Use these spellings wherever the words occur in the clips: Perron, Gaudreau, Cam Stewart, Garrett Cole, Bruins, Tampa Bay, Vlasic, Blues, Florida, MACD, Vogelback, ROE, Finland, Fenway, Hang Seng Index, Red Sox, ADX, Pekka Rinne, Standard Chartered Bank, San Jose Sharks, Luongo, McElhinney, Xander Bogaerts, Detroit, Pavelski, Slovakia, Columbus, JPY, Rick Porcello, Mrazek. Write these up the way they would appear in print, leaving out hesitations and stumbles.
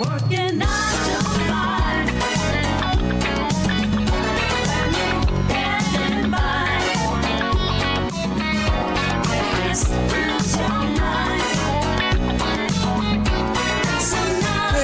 Working on.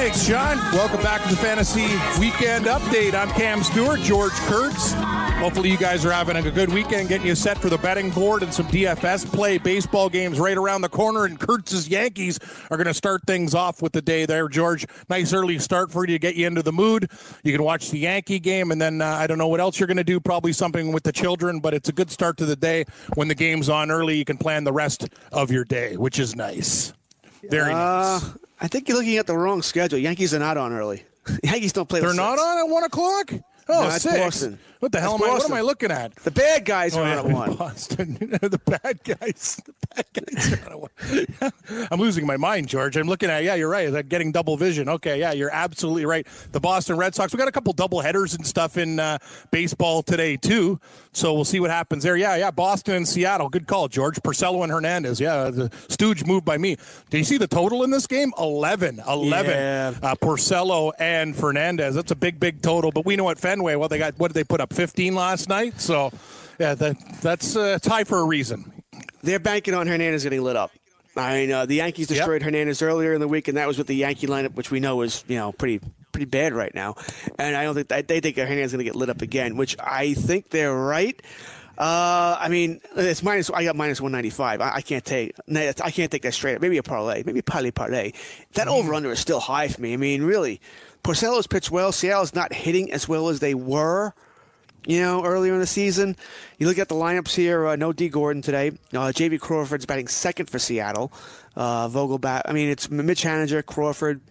Thanks, John. Welcome back to the Fantasy Weekend Update. I'm Cam Stewart, George Kurtz. Hopefully you guys are having a good weekend, getting you set for the betting board and some DFS play. Baseball games right around the corner, and Kurtz's Yankees are going to start things off with the day there, George. Nice early start for you to get you into the mood. You can watch the Yankee game, and then I don't know what else you're going to do, probably something with the children, but it's a good start to the day. When the game's on early, you can plan the rest of your day, which is nice. Very nice. I think you're looking at the wrong schedule. Yankees are not on early. Yankees don't play. They're not on at 1 o'clock. Oh, no, that's 6. Boston. What the hell am I? What am I looking at? The bad guys are on at 1. Boston. The bad guys are on at 1. I'm losing my mind, George. I'm looking at. Yeah, you're right. I'm getting double vision. Okay, yeah, you're absolutely right. The Boston Red Sox. We got a couple double headers and stuff in baseball today too. So we'll see what happens there. Yeah. Boston and Seattle. Good call, George. Porcello and Hernandez. Yeah, the stooge move by me. Do you see the total in this game? 11. Yeah. Porcello and Fernandez. That's a big total. But we know at Fenway, well, they got what did they put up? 15 last night. So, yeah, that's high for a reason. They're banking on Hernandez getting lit up. I mean, the Yankees destroyed Hernandez earlier in the week, and that was with the Yankee lineup, which we know is pretty bad right now. And I don't think they think Hernandez is going to get lit up again, which I think they're right. I mean, it's minus. I got minus 195. I can't take that straight up. Maybe a parlay. Maybe parlay. That over/under is still high for me. I mean, really, Porcello's pitched well. Seattle's not hitting as well as they were. Earlier in the season, you look at the lineups here. No D. Gordon today. J.B. Crawford's batting second for Seattle. Vogelback. I mean, it's Mitch Haniger, Crawford,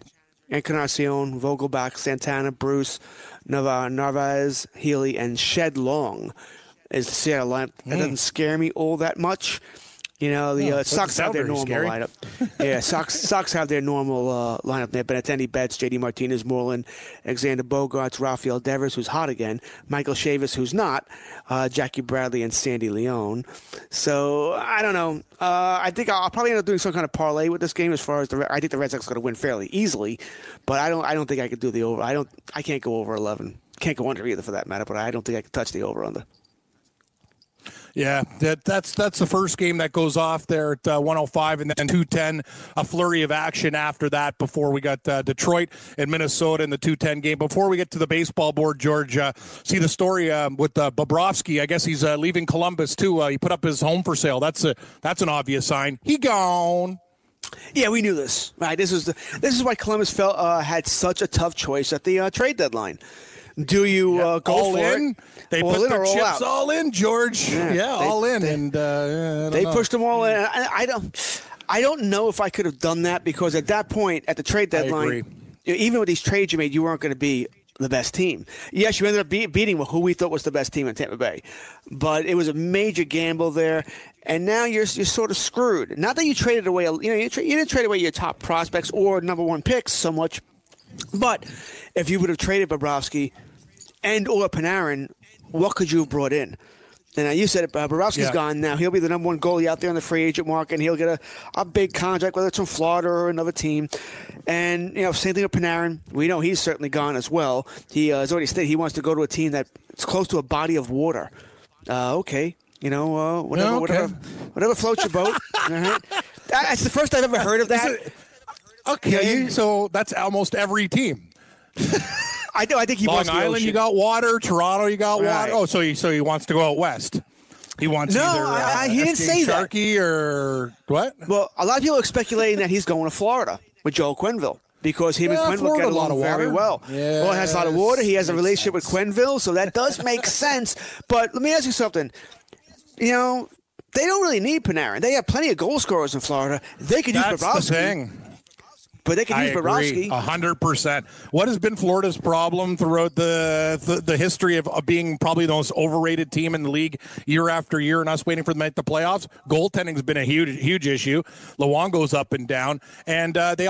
Encarnacion, Vogelback, Santana, Bruce, Narvaez, Healy, and Shed Long is the Seattle lineup. That doesn't scare me all that much. Sox have their normal lineup. Yeah, Sox have their normal lineup. They have Benintendi, Betts, J.D. Martinez, Moreland, Xander Bogaerts, Rafael Devers, who's hot again, Michael Chavis, who's not, Jackie Bradley, and Sandy Leon. So, I don't know. I think I'll probably end up doing some kind of parlay with this game as far as I think the Red Sox are going to win fairly easily, but I don't think I could do the over. I can't go over 11. Can't go under either for that matter, but I don't think I could touch the over-under. Yeah, that's the first game that goes off there at 1:05, and then 2:10, a flurry of action after that before we got Detroit and Minnesota in the 2:10 game. Before we get to the baseball board, George, see the story with Bobrovsky. I guess he's leaving Columbus too. He put up his home for sale. That's an obvious sign. He gone. Yeah, we knew this. Right, this is why Columbus felt had such a tough choice at the trade deadline. Do you go all in? They put their chips all in, George. Yeah, all in, and they pushed them all in. I don't know if I could have done that because at that point, at the trade deadline, even with these trades you made, you weren't going to be the best team. Yes, you ended up beating who we thought was the best team in Tampa Bay, but it was a major gamble there. And now you're sort of screwed. Not that you traded away, you didn't trade away your top prospects or number one picks so much. But if you would have traded Bobrovsky and or Panarin, what could you have brought in? And now you said it, Bobrovsky's gone now. He'll be the number one goalie out there in the free agent market, and he'll get a big contract, whether it's from Florida or another team. And, same thing with Panarin. We know he's certainly gone as well. He has already stated he wants to go to a team that's close to a body of water. Okay. Whatever floats your boat. Uh-huh. That's the first I've ever heard of that. Okay, so that's almost every team. I know. I think he wants Long Island, you got water. Toronto, you got water. Oh, so he wants to go out west. He wants he didn't say Sharky that. Or what? Well, a lot of people are speculating that he's going to Florida with Joel Quenneville because him and Quenneville get along very well. Yes. Well, he has a lot of water. He has a relationship with Quenneville, so that does make sense. But let me ask you something. You know, they don't really need Panarin. They have plenty of goal scorers in Florida. They could use Bobrovsky. That's the thing. But they can use Bobrovsky. 100%. What has been Florida's problem throughout the history of being probably the most overrated team in the league year after year and us waiting for them to make the playoffs? Goaltending has been a huge issue. Luongo's up and down. And they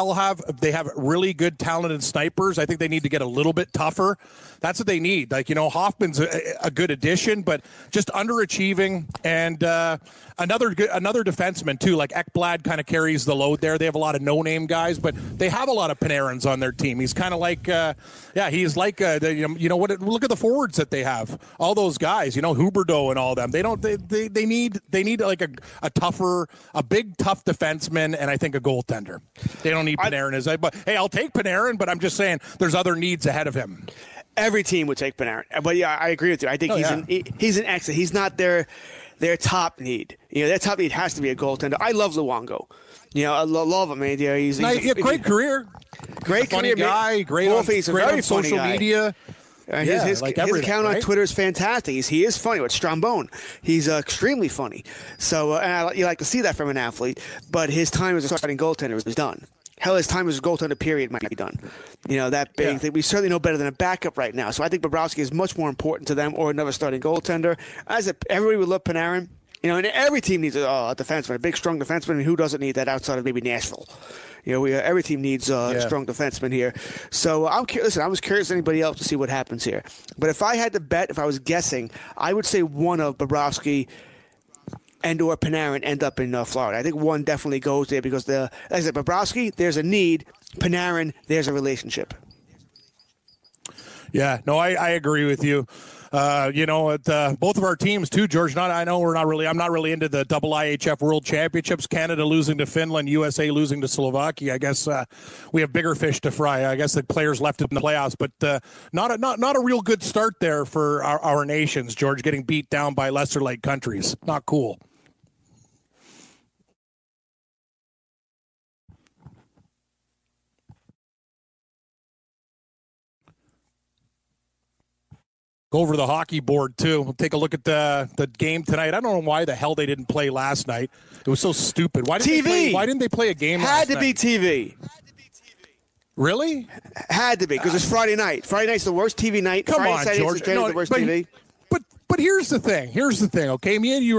have really good, talented snipers. I think they need to get a little bit tougher. That's what they need. Like, you know, Hoffman's a good addition, but just underachieving. And another defenseman, too. Like, Ekblad kind of carries the load there. They have a lot of no-name guys, but they have a lot of Panarins on their team. He's kind of like, look at the forwards that they have. All those guys, you know, Huberdeau and all them. They need like a big tough defenseman and I think a goaltender. They don't need Panarin. I'll take Panarin, but I'm just saying there's other needs ahead of him. Every team would take Panarin, but yeah, I agree with you. I think he's an excellent. He's not their top need. You know, their top need has to be a goaltender. I love Luongo. You know, I love him, man. You know, he's a great career. Great career, guy. Man. Great on social media. His account on Twitter is fantastic. He is funny with Strombone. He's extremely funny. So you like to see that from an athlete, but his time as a starting goaltender is done. Hell, his time as a goaltender period might be done. You know, that big thing. We certainly know better than a backup right now. So I think Bobrovsky is much more important to them or another starting goaltender. Everybody would love Panarin. You know, and every team needs a defenseman, a big, strong defenseman. And who doesn't need that outside of maybe Nashville? You know, every team needs a strong defenseman here. So I was curious to anybody else to see what happens here. But if I had to bet, if I was guessing, I would say one of Bobrovsky and or Panarin end up in Florida. I think one definitely goes there because, like I said, Bobrovsky, there's a need. Panarin, there's a relationship. Yeah, no, I agree with you. You know, at both of our teams too, George. I'm not really into the double IHF World Championships. Canada losing to Finland, USA losing to Slovakia. I guess we have bigger fish to fry. I guess the players left in the playoffs, but not a real good start there for our nations. George, getting beat down by lesser-like countries, not cool. Go over the hockey board, too. We'll take a look at the game tonight. I don't know why the hell they didn't play last night. It was so stupid. Why didn't they play a game last night? Had to be TV. Really? Had to be, because it's Friday night. Friday night's the worst TV night. Come on, George. TV. But here's the thing. Okay, me and you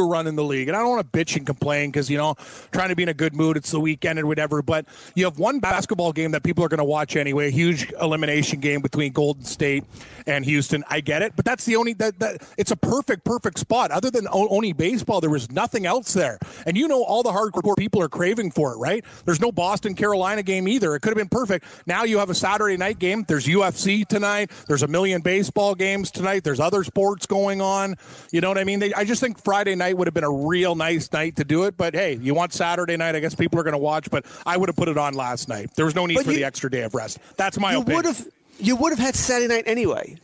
were running the league, and I don't want to bitch and complain because, you know, trying to be in a good mood. It's the weekend and whatever. But you have one basketball game that people are going to watch anyway. A huge elimination game between Golden State and Houston. I get it, but that's the only that it's a perfect spot. Other than only baseball, there was nothing else there. And you know, all the hardcore people are craving for it, right? There's no Boston Carolina game either. It could have been perfect. Now you have a Saturday night game. There's UFC tonight. There's a million baseball games tonight. There's other sports going on. You know what I mean? I just think Friday night would have been a real nice night to do it, but hey, you want Saturday night, I guess people are going to watch, but I would have put it on last night. There was no need for the extra day of rest. That's my opinion. You would have had Saturday night anyway,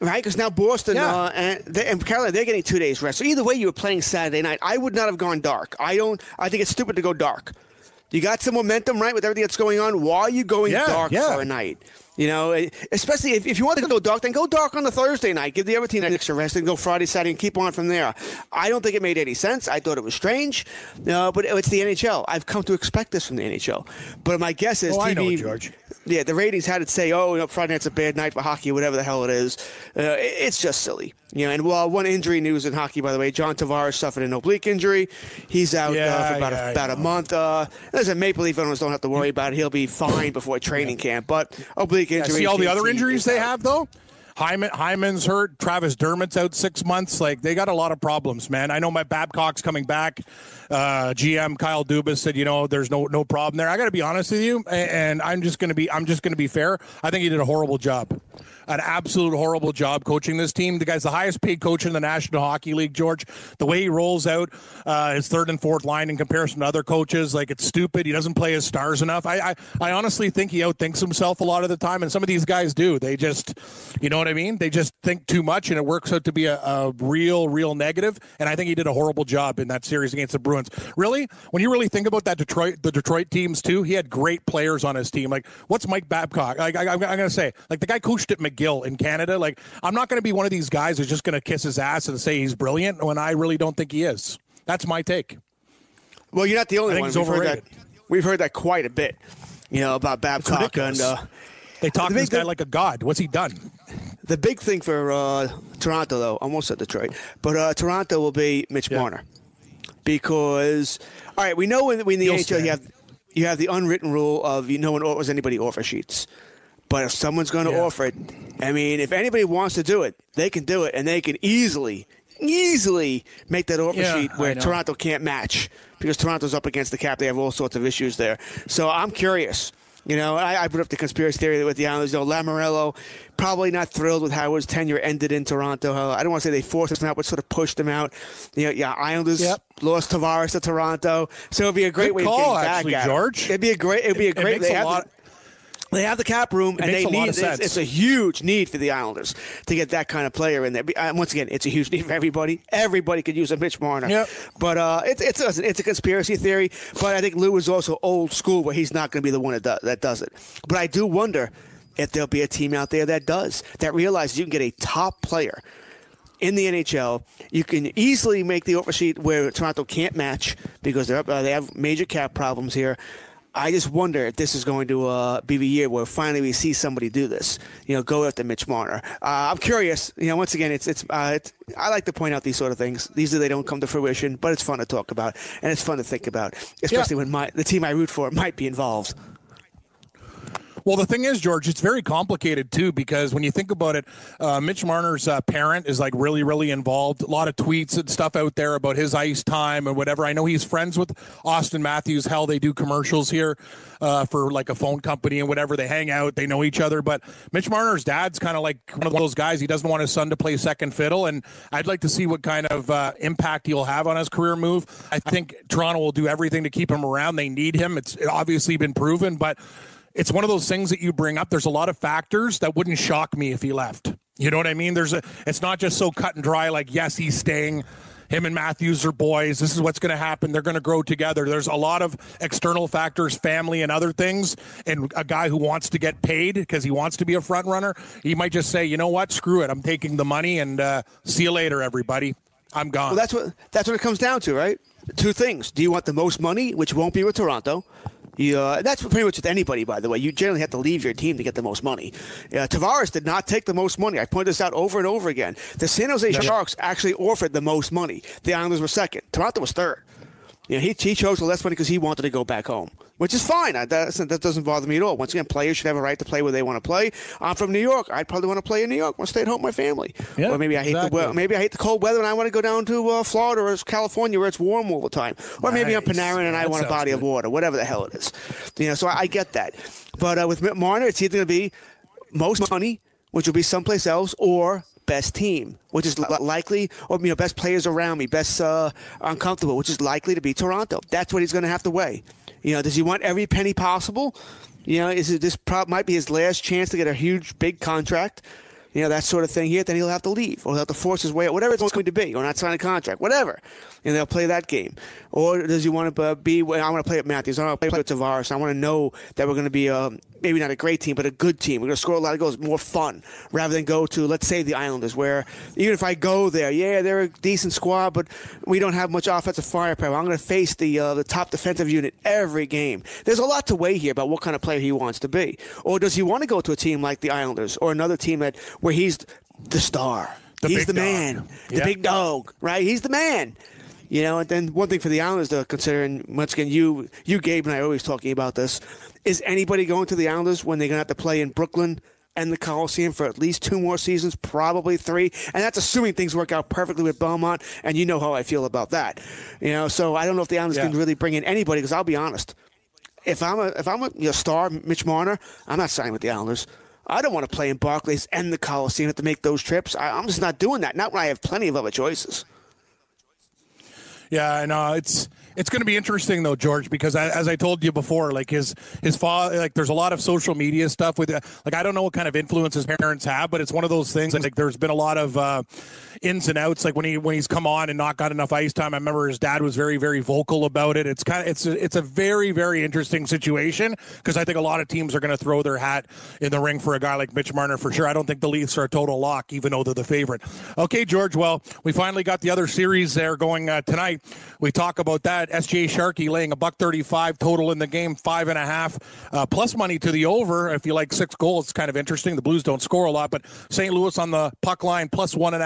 right? Because now Boston and Carolina, they're getting 2 days rest. So either way, you were playing Saturday night. I would not have gone dark. I think it's stupid to go dark. You got some momentum, right, with everything that's going on. Why are you going dark for a night? You know, especially if you want to go dark, then go dark on the Thursday night. Give the other team an extra rest and go Friday, Saturday, and keep on from there. I don't think it made any sense. I thought it was strange. No, but it's the NHL. I've come to expect this from the NHL. But my guess is TV. I know, George. Yeah, the ratings had it say, oh, you know, Friday night's a bad night for hockey, whatever the hell it is. It's just silly. You know, and one injury news in hockey, by the way, John Tavares suffered an oblique injury. He's out for about a month. As a Maple Leaf owners don't have to worry about it. He'll be fine before training camp. But oblique injury. Yeah, see all the other injuries they have, though? Hyman's hurt. Travis Dermott's out 6 months. Like, they got a lot of problems, man. I know my Babcock's coming back. GM Kyle Dubas said, you know, there's no problem there. I got to be honest with you, and I'm just gonna be fair. I think he did a horrible job, an absolute horrible job coaching this team. The guy's the highest paid coach in the National Hockey League, George. The way he rolls out his third and fourth line in comparison to other coaches, like, it's stupid. He doesn't play his stars enough. I honestly think he outthinks himself a lot of the time, and some of these guys do. They just, you know. what I mean? They just think too much, and it works out to be a real negative. And I think he did a horrible job in that series against the Bruins. Really, when you really think about that the Detroit teams too, he had great players on his team. Like, what's Mike Babcock? Like, I'm going to say, like, the guy coached at McGill in Canada. Like, I'm not going to be one of these guys who's just going to kiss his ass and say he's brilliant when I really don't think he is. That's my take. Well, you're not the only one. We've heard that quite a bit, you know, about Babcock. And they talk to this guy like a god. What's he done? The big thing for Toronto, though, almost at Detroit, but Toronto will be Mitch Marner. Because, all right, we know in the NHL you have the unwritten rule of no one offers anybody offer sheets. But if someone's going to offer it, I mean, if anybody wants to do it, they can do it, and they can easily make that offer sheet where Toronto can't match because Toronto's up against the cap. They have all sorts of issues there. So I'm curious. You know, I put up the conspiracy theory with the Islanders. You know, Lamoriello probably not thrilled with how his tenure ended in Toronto. I don't want to say they forced him out, but sort of pushed him out. You know, Islanders lost Tavares to Toronto. So it'd be a great way to get back actually, at George. It. It'd be a great. It'd be a great. They have the cap room, and they need. It's a huge need for the Islanders to get that kind of player in there. Once again, it's a huge need for everybody. Everybody could use a Mitch Marner. Yep. But it's a conspiracy theory. But I think Lou is also old school, where he's not going to be the one that does it. But I do wonder if there'll be a team out there that realizes you can get a top player in the NHL. You can easily make the offer sheet where Toronto can't match because they have major cap problems here. I just wonder if this is going to be the year where finally we see somebody do this. You know, go after Mitch Marner. I'm curious. You know, once again, it's I like to point out these sort of things. Usually they don't come to fruition, but it's fun to talk about and it's fun to think about, especially when the team I root for might be involved. Well, the thing is, George, it's very complicated, too, because when you think about it, Mitch Marner's parent is, like, really, really involved. A lot of tweets and stuff out there about his ice time and whatever. I know he's friends with Austin Matthews. Hell, they do commercials here for, like, a phone company and whatever. They hang out. They know each other. But Mitch Marner's dad's kind of like one of those guys. He doesn't want his son to play second fiddle. And I'd like to see what kind of impact he'll have on his career move. I think Toronto will do everything to keep him around. They need him. It's obviously been proven, but it's one of those things that you bring up. There's a lot of factors that wouldn't shock me if he left. You know what I mean? It's not just so cut and dry, like, yes, he's staying. Him and Matthews are boys. This is what's going to happen. They're going to grow together. There's a lot of external factors, family and other things, and a guy who wants to get paid because he wants to be a front runner. He might just say, you know what? Screw it. I'm taking the money and see you later, everybody. I'm gone. Well, that's what it comes down to, right? Two things. Do you want the most money, which won't be with Toronto? Yeah, that's pretty much with anybody, by the way. You generally have to leave your team to get the most money. Tavares did not take the most money. I pointed this out over and over again. The San Jose Sharks actually offered the most money. The Islanders were second. Toronto was third. You know, he chose the less money because he wanted to go back home, which is fine. That doesn't bother me at all. Once again, players should have a right to play where they want to play. I'm from New York. I'd probably want to play in New York. I want to stay at home with my family. Yeah, or maybe I hate the cold weather and I want to go down to Florida or California where it's warm all the time. Or maybe I'm Panarin and I want a body of water, whatever the hell it is. You know, so I get that. But with Mitch Marner, it's either going to be most money, which will be someplace else, or best team, which is likely, or, you know, best players around me, best uncomfortable, which is likely to be Toronto. That's what he's going to have to weigh. You know, does he want every penny possible? You know, might be his last chance to get a huge, big contract? You know, that sort of thing here. Then he'll have to leave, or he'll have to force his way out, whatever it's going to be, or not sign a contract, whatever. And they'll play that game. Or does he want to be? Well, I want to play at Matthews. I want to play with Tavares. I want to know that we're going to be maybe not a great team, but a good team. We're going to score a lot of goals. More fun rather than go to, let's say, the Islanders, where even if I go there, they're a decent squad, but we don't have much offensive firepower. I'm going to face the top defensive unit every game. There's a lot to weigh here about what kind of player he wants to be. Or does he want to go to a team like the Islanders or another team that where he's the star? He's the man. The big dog, right? He's the man. You know, and then one thing for the Islanders to consider, and once again, you Gabe, and I are always talking about this, is anybody going to the Islanders when they're going to have to play in Brooklyn and the Coliseum for at least 2 more seasons, probably 3? And that's assuming things work out perfectly with Belmont, and you know how I feel about that. You know, so I don't know if the Islanders can really bring in anybody, because I'll be honest. If I'm a star, Mitch Marner, I'm not signing with the Islanders. I don't want to play in Barclays and the Coliseum to make those trips. I'm just not doing that. Not when I have plenty of other choices. Yeah, I know. It's going to be interesting though, George, because as I told you before, like his father, like there's a lot of social media stuff with, like, I don't know what kind of influence his parents have, but it's one of those things. Like there's been a lot of ins and outs. Like when he's come on and not got enough ice time, I remember his dad was very, very vocal about it. It's kind of, it's a very, very interesting situation because I think a lot of teams are going to throw their hat in the ring for a guy like Mitch Marner for sure. I don't think the Leafs are a total lock, even though they're the favorite. Okay, George. Well, we finally got the other series there going tonight. We talk about that. SGA Sharkey laying $1.35 total in the game, 5.5 plus money to the over. If you like 6 goals, it's kind of interesting. The Blues don't score a lot, but St. Louis on the puck line, +1.5,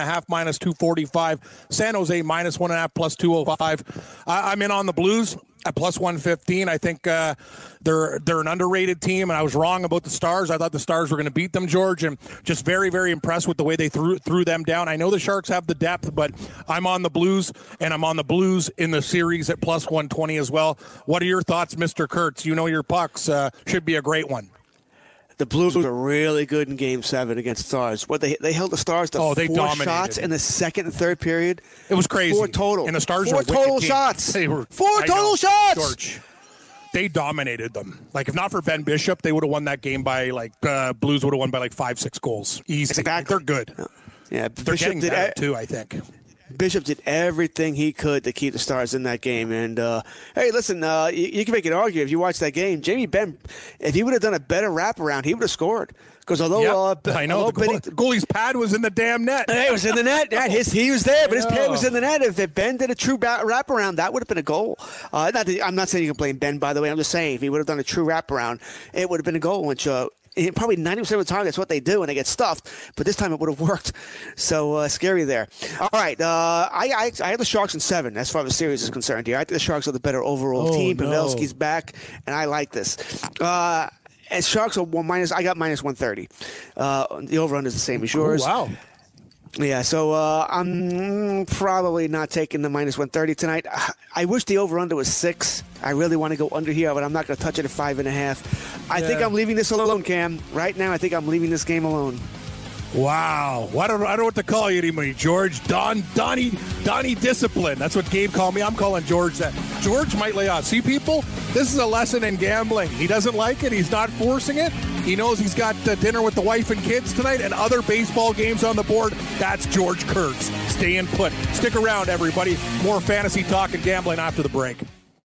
-245. San Jose -1.5, +205. I'm in on the Blues at +115. I think they're an underrated team, and I was wrong about the Stars. I thought the Stars were going to beat them, George, and just very, very impressed with the way they threw them down. I know the Sharks have the depth, but I'm on the Blues, and I'm on the Blues in the series at +120 as well. What are your thoughts, Mr. Kurtz? You know your pucks. Should be a great one. The Blues were really good in Game 7 against Stars. What they held the Stars to 4 shots in the second and third period. It was crazy. 4 total. And the Stars 4 total shots. 4 total shots. George, they dominated them. Like if not for Ben Bishop, they would have won that game by like Blues would have won by like 5-6 goals. Easy. Exactly. They're good. Yeah, they're getting better too, I think. Bishop did everything he could to keep the Stars in that game. And, hey, listen, you can make an argument if you watch that game. Jamie Benn, if he would have done a better wraparound, he would have scored. Because although the goalie's pad was in the damn net. It was in the net. Yeah, he was there, but his pad was in the net. If Ben did a true wraparound, that would have been a goal. I'm not saying you can blame Ben, by the way. I'm just saying if he would have done a true wraparound, it would have been a goal, which probably 90% of the time, that's what they do when they get stuffed. But this time it would have worked. So scary there. All right. I have the Sharks in 7 as far as the series is concerned here. I think the Sharks are the better overall team. Pavelski's back, and I like this. As Sharks are I got -130. The over-under is the same as yours. Oh, wow. Yeah, so I'm probably not taking the -130 tonight. I wish the over-under was 6. I really want to go under here, but I'm not going to touch it at 5.5. I think I'm leaving this alone, Cam. Right now, I think I'm leaving this game alone. Wow. Well, I don't know what to call you anymore, George. Donnie Discipline. That's what Gabe called me. I'm calling George that. George might lay off. See, people, this is a lesson in gambling. He doesn't like it. He's not forcing it. He knows he's got dinner with the wife and kids tonight and other baseball games on the board. That's George Kurtz. Stay in put. Stick around, everybody. More fantasy talk and gambling after the break.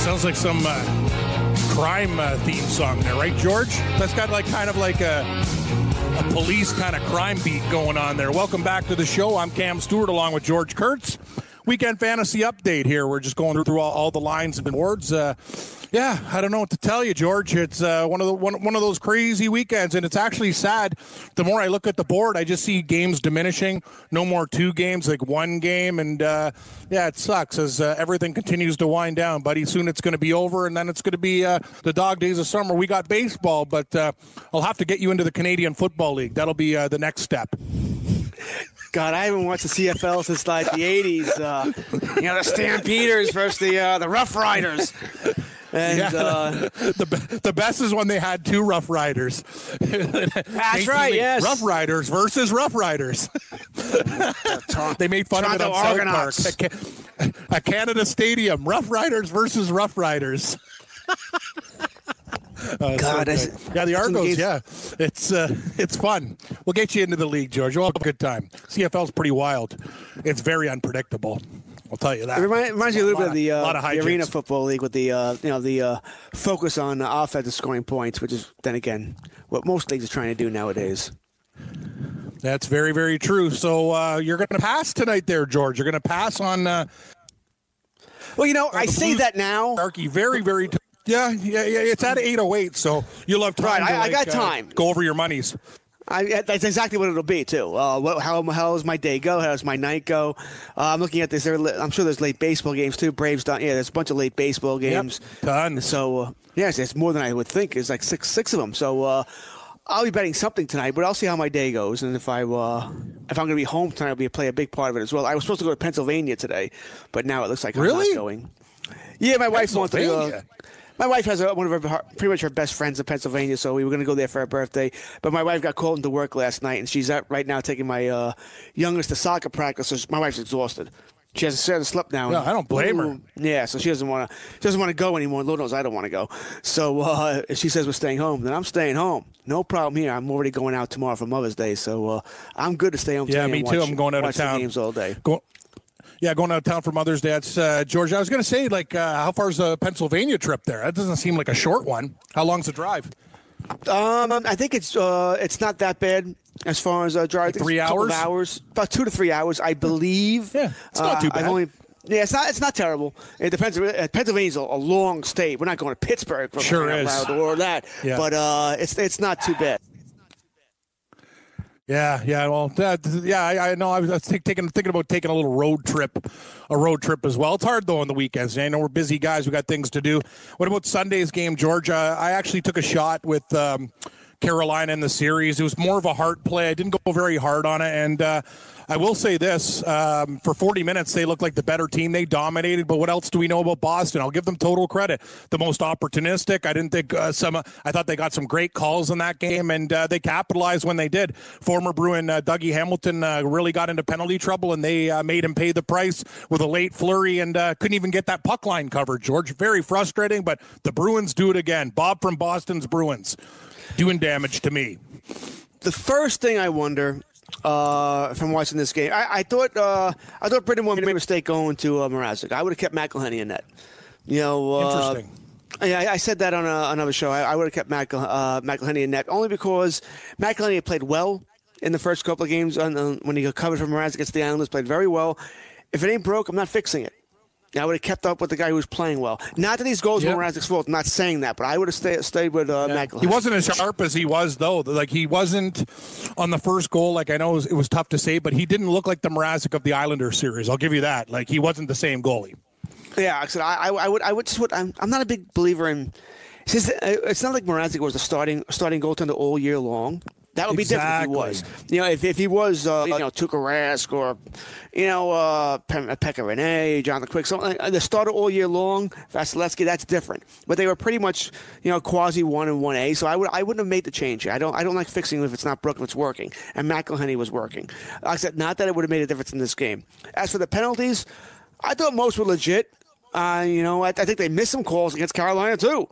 Sounds like some crime theme song there, right, George? That's got like kind of like a police kind of crime beat going on there. Welcome back to the show. I'm Cam Stewart along with George Kurtz. Weekend fantasy update here. We're just going through all the lines and boards. Yeah, I don't know what to tell you, George. It's one of those crazy weekends, and it's actually sad. The more I look at the board, I just see games diminishing. No more 2 games, like 1 game, and it sucks as everything continues to wind down, buddy. Soon it's going to be over, and then it's going to be the dog days of summer. We got baseball, but I'll have to get you into the Canadian Football League. That'll be the next step. God, I haven't watched the CFL since like the 80s. The Stampeders versus the Rough Riders. And the best is when they had 2 Rough Riders. That's right, yes. Rough Riders versus Rough Riders. They made fun of it on South Park. A Canada Stadium, Rough Riders versus Rough Riders. God, the Argos. Yeah, it's fun. We'll get you into the league, George. You'll have a good time. CFL's pretty wild. It's very unpredictable. I'll tell you that. It reminds me a little bit of the Arena Football League with the focus on offensive scoring points, which is then again what most leagues are trying to do nowadays. That's very, very true. So you're going to pass tonight there, George. You're going to pass on. Well, you know, I say that now. Very, very. Yeah. It's at 8:08, so you'll have time. Right, I got time. Go over your monies. That's exactly what it'll be, too. How does my day go? How does my night go? I'm looking at this. I'm sure there's late baseball games, too. Braves done. Yeah, there's a bunch of late baseball games. Yep, tons. So, yes, it's more than I would think. It's like six of them. So, I'll be betting something tonight, but I'll see how my day goes. And if I'm going to be home tonight, I'll play a big part of it as well. I was supposed to go to Pennsylvania today, but now it looks like I'm not going. Yeah, my wife wants to go. My wife has pretty much her best friends in Pennsylvania, so we were going to go there for her birthday. But my wife got called into work last night, and she's out right now taking my youngest to soccer practice. So my wife's exhausted. She hasn't slept now. No, I don't blame her. Yeah, so she doesn't want to go anymore. Lord knows I don't want to go. So if she says we're staying home, then I'm staying home. No problem here. I'm already going out tomorrow for Mother's Day, so I'm good to stay home. Yeah, me too. I'm going out of town. Watch games all day. Going out of town for Mother's Day. That's George. I was going to say, how far is the Pennsylvania trip there? That doesn't seem like a short one. How long's the drive? I think it's not that bad. As far as drive, 3 hours? About 2 to 3 hours, I believe. Yeah, it's not too bad. It's not terrible. It depends. Pennsylvania's a long state. We're not going to Pittsburgh for sure or that. Yeah. But it's not too bad. Yeah. Well, I know. I was thinking about taking a road trip as well. It's hard though on the weekends. I know we're busy guys. We got things to do. What about Sunday's game, George? I actually took a shot with. Carolina in the series. It was more of a heart play. I didn't go very hard on it, and I will say this, for 40 minutes they looked like the better team. They dominated, but what else do we know about Boston? I'll give them total credit. The most opportunistic. I didn't think I thought they got some great calls in that game, and they capitalized when they did. Former Bruin Dougie Hamilton really got into penalty trouble, and they made him pay the price with a late flurry, and couldn't even get that puck line covered, George. Very frustrating, but the Bruins do it again. Bob from Boston's Bruins. Doing damage to me. The first thing I wonder from watching this game, I thought Britain would make a mistake going to Mrazek. I would have kept McElhinney in net. You know, interesting. Yeah, I said that on another show. I would have kept McElhinney in net only because McElhinney played well in the first couple of games when he recovered from Mrazek against the Islanders. Played very well. If it ain't broke, I'm not fixing it. I would have kept up with the guy who was playing well. Not that these goals were Mrazek's fault. I'm not saying that, but I would have stayed with McElhinney. He wasn't as sharp as he was, though. He wasn't on the first goal. I know it was tough to say, but he didn't look like the Mrazek of the Islander series. I'll give you that. He wasn't the same goalie. Yeah, I'm not a big believer in. It's not like Mrazek was the starting goaltender all year long. That would be different if he was. You know, if he was, Tuukka Rask or, Pekka Rinne, John the Quick, the starter all year long, Vasilevsky, that's different. But they were pretty much, quasi 1 and 1A. So I wouldn't have made the change. I don't like fixing if it's not broken, it's working. And McElhinney was working. I said, not that it would have made a difference in this game. As for the penalties, I thought most were legit. I think they missed some calls against Carolina, too.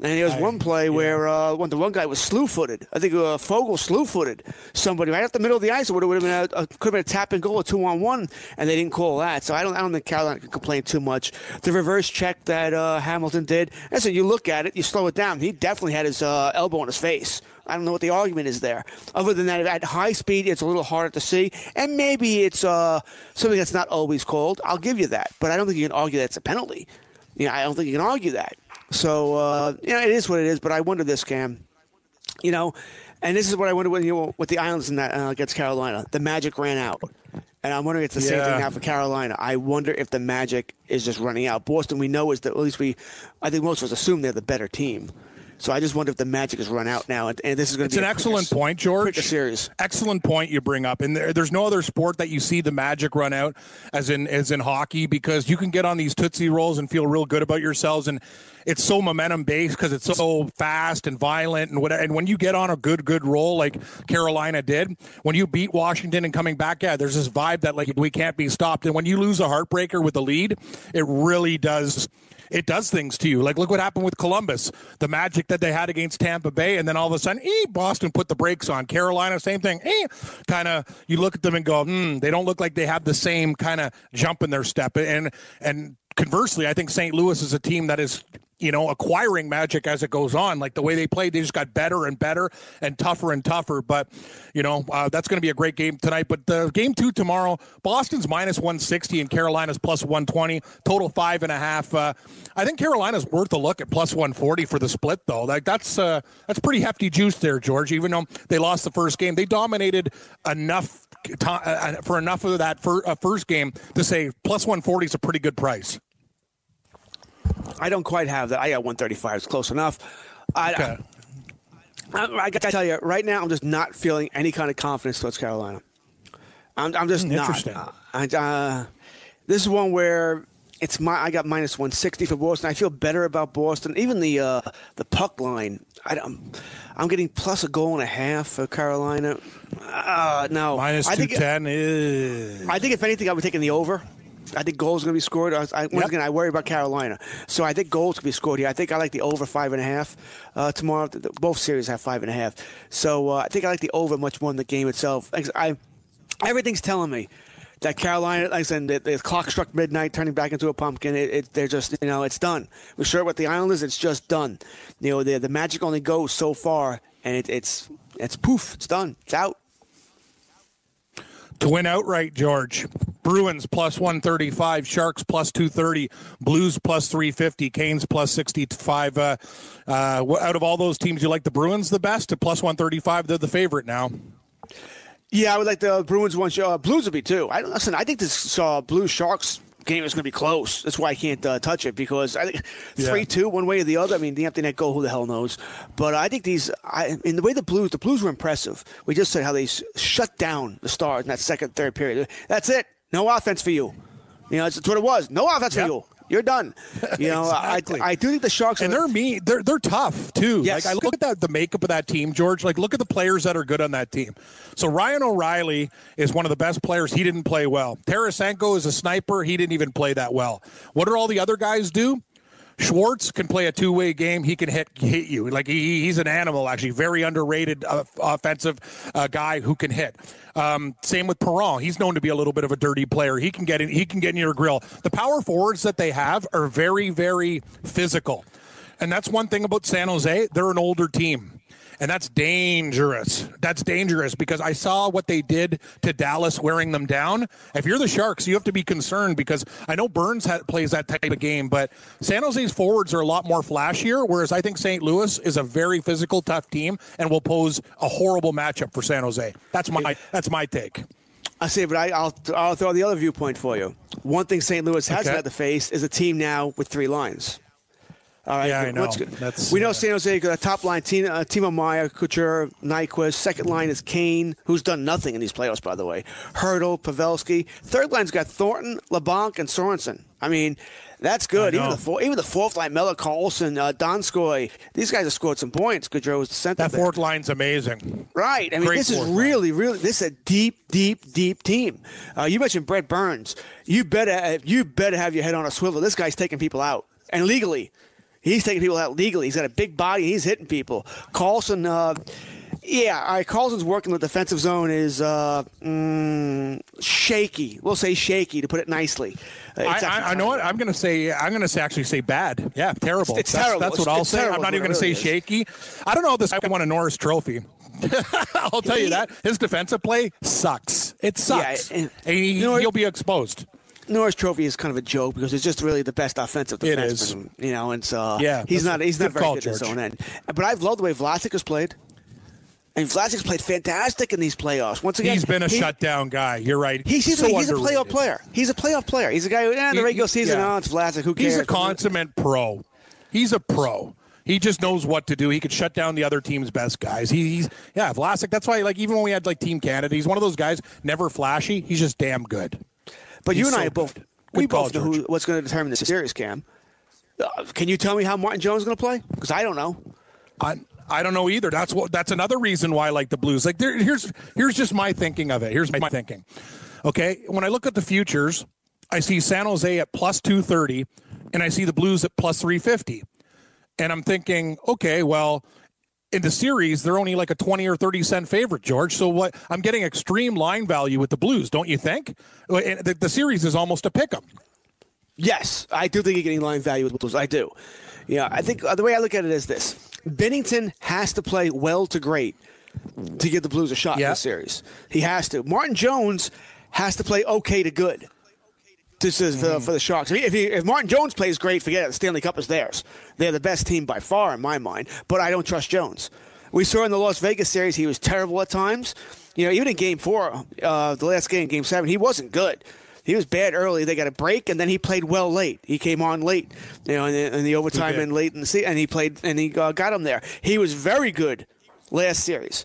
And there was one play where the one guy was slew-footed. I think Fogle slew-footed somebody right up the middle of the ice. It would have been a tap and goal, a 2-on-1, and they didn't call that. So I don't think Carolina could complain too much. The reverse check that Hamilton did, and so you look at it, you slow it down. He definitely had his elbow on his face. I don't know what the argument is there. Other than that, at high speed, it's a little harder to see, and maybe it's something that's not always called. I'll give you that, but I don't think you can argue that's a penalty. I don't think you can argue that. So, it is what it is, but I wonder this, Cam, and this is what I wonder with the Islanders in that against Carolina. The magic ran out, and I'm wondering if it's the same thing now for Carolina. I wonder if the magic is just running out. Boston, we know, I think most of us assume they're the better team. So I just wonder if the magic has run out now, and this is going to be an excellent point, George. Series. Excellent point you bring up, and there's no other sport that you see the magic run out as in hockey, because you can get on these tootsie rolls and feel real good about yourselves, and it's so momentum based because it's so fast and violent and whatever. And when you get on a good roll like Carolina did, when you beat Washington and coming back, there's this vibe that we can't be stopped. And when you lose a heartbreaker with a lead, it really does. It does things to you. Look what happened with Columbus, the magic that they had against Tampa Bay, and then all of a sudden, Boston put the brakes on. Carolina, same thing. Kind of, you look at them and go, they don't look like they have the same kind of jump in their step. And conversely, I think St. Louis is a team that is acquiring magic as it goes on. Like the way they played, they just got better and better and tougher. But, that's going to be a great game tonight. But the game two tomorrow, Boston's -160 and Carolina's +120, total 5.5. I think Carolina's worth a look at +140 for the split, though. Like that's pretty hefty juice there, George. Even though they lost the first game, they dominated enough for enough of that first game to say +140 is a pretty good price. I don't quite have that. I got 135. It's close enough. Okay. I got to tell you, right now, I'm just not feeling any kind of confidence towards Carolina. I'm just not. This is one where it's I got -160 for Boston. I feel better about Boston. Even the puck line, I'm getting +1.5 for Carolina. No, -210. I think if anything, I would take in the over. I think goals are going to be scored. Once again, I worry about Carolina. So I think goals can be scored here. I think I like the over 5.5 tomorrow. Both series have 5.5. So I think I like the over much more than the game itself. Everything's telling me that Carolina, like I said, the clock struck midnight, turning back into a pumpkin. They're just, it's done. We're sure with the Islanders, it's just done. The magic only goes so far, and it's poof, it's done, it's out. To win outright, George. Bruins +135, Sharks +230, Blues +350, Canes +65. Out of all those teams, you like the Bruins the best at +135? They're the favorite now. Yeah, I would like the Bruins one. Blues would be too. I think this Blues Sharks game is going to be close. That's why I can't touch it, because I think 3-2 one way or the other. I mean, the empty net goal, who the hell knows? But I think in the way the Blues were impressive. We just said how they shut down the Stars in that second, third period. That's it. No offense for you. That's what it was. No offense for you. You're done. Exactly. I do think the Sharks are... And they're mean. They're tough, too. Yes. Like, I look at the makeup of that team, George. Like, look at the players that are good on that team. So Ryan O'Reilly is one of the best players. He didn't play well. Tarasenko is a sniper. He didn't even play that well. What do all the other guys do? Schwartz can play a two-way game. He can hit you. Like he's an animal, actually. Very underrated offensive guy who can hit. Same with Perron. He's known to be a little bit of a dirty player. He can get in your grill. The power forwards that they have are very, very physical. And that's one thing about San Jose. They're an older team. And that's dangerous. That's dangerous because I saw what they did to Dallas wearing them down. If you're the Sharks, you have to be concerned because I know Burns plays that type of game, but San Jose's forwards are a lot more flashier, whereas I think St. Louis is a very physical, tough team and will pose a horrible matchup for San Jose. That's my take. I see, but I'll throw the other viewpoint for you. One thing St. Louis hasn't had to face is a team now with three lines. All right, I know. We know San Jose got a top-line team, Timo Meyer, Couture, Nyquist. Second line is Kane, who's done nothing in these playoffs, by the way. Hurdle, Pavelski. Third line's got Thornton, LeBlanc, and Sorensen. I mean, that's good. Even the fourth line, Miller, Carlson, Donskoy. These guys have scored some points. Gaudreau was the center. That fourth line's amazing. Right. I mean, this is really, really – this is a deep, deep, deep team. You mentioned Brett Burns. You better have your head on a swivel. This guy's taking people out, and legally. He's taking people out legally. He's got a big body. He's hitting people. Carlson, Carlson's work in the defensive zone is shaky. We'll say shaky to put it nicely. I know what I'm going to say. I'm going to actually say bad. Yeah, terrible. It's terrible. That's what I'll say. I'm not even going to say shaky. I don't know if this guy won a Norris Trophy. I'll tell you that his defensive play sucks. It sucks. Yeah, he'll be exposed. Norris Trophy is kind of a joke because it's just really the best offensive defenseman. It is. He's not very good at his own end. But I've loved the way Vlasic has played. And Vlasic's played fantastic in these playoffs. Once again, he's been a shutdown guy. You're right. He's a playoff player. He's a playoff player. He's a guy who, the regular season, it's Vlasic. Who cares? He's a consummate pro. He's a pro. He just knows what to do. He could shut down the other team's best guys. He's Vlasic. That's why, like, even when we had like Team Canada, he's one of those guys, never flashy. He's just damn good. But you and I both know what's going to determine this series, Cam. Can you tell me how Martin Jones is going to play? Because I don't know. I don't know either. That's another reason why I like the Blues. Like here's just my thinking of it. Here's my thinking. Okay, when I look at the futures, I see San Jose at +230, and I see the Blues at +350, and I'm thinking, okay, well. In the series, they're only like a 20 or 30-cent favorite, George. So what? I'm getting extreme line value with the Blues, don't you think? The series is almost a pick 'em. Yes, I do think you're getting line value with Blues. I do. Yeah, I think the way I look at it is this. Binnington has to play well to great to give the Blues a shot in this series. He has to. Martin Jones has to play okay to good. This is for the Sharks. If Martin Jones plays great, forget it. The Stanley Cup is theirs. They're the best team by far in my mind, but I don't trust Jones. We saw in the Las Vegas series he was terrible at times. You know, even in Game 4, the last game, Game 7, he wasn't good. He was bad early. They got a break, and then he played well late. He came on late, you know, in the overtime and late in the season, and he played and he got him there. He was very good last series.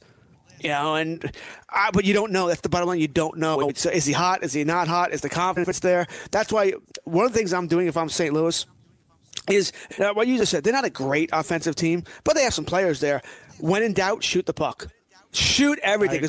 You know, but you don't know. That's the bottom line. You don't know. So is he hot? Is he not hot? Is the confidence there? That's why one of the things I'm doing if I'm St. Louis is what you just said. They're not a great offensive team, but they have some players there. When in doubt, shoot the puck. Shoot everything.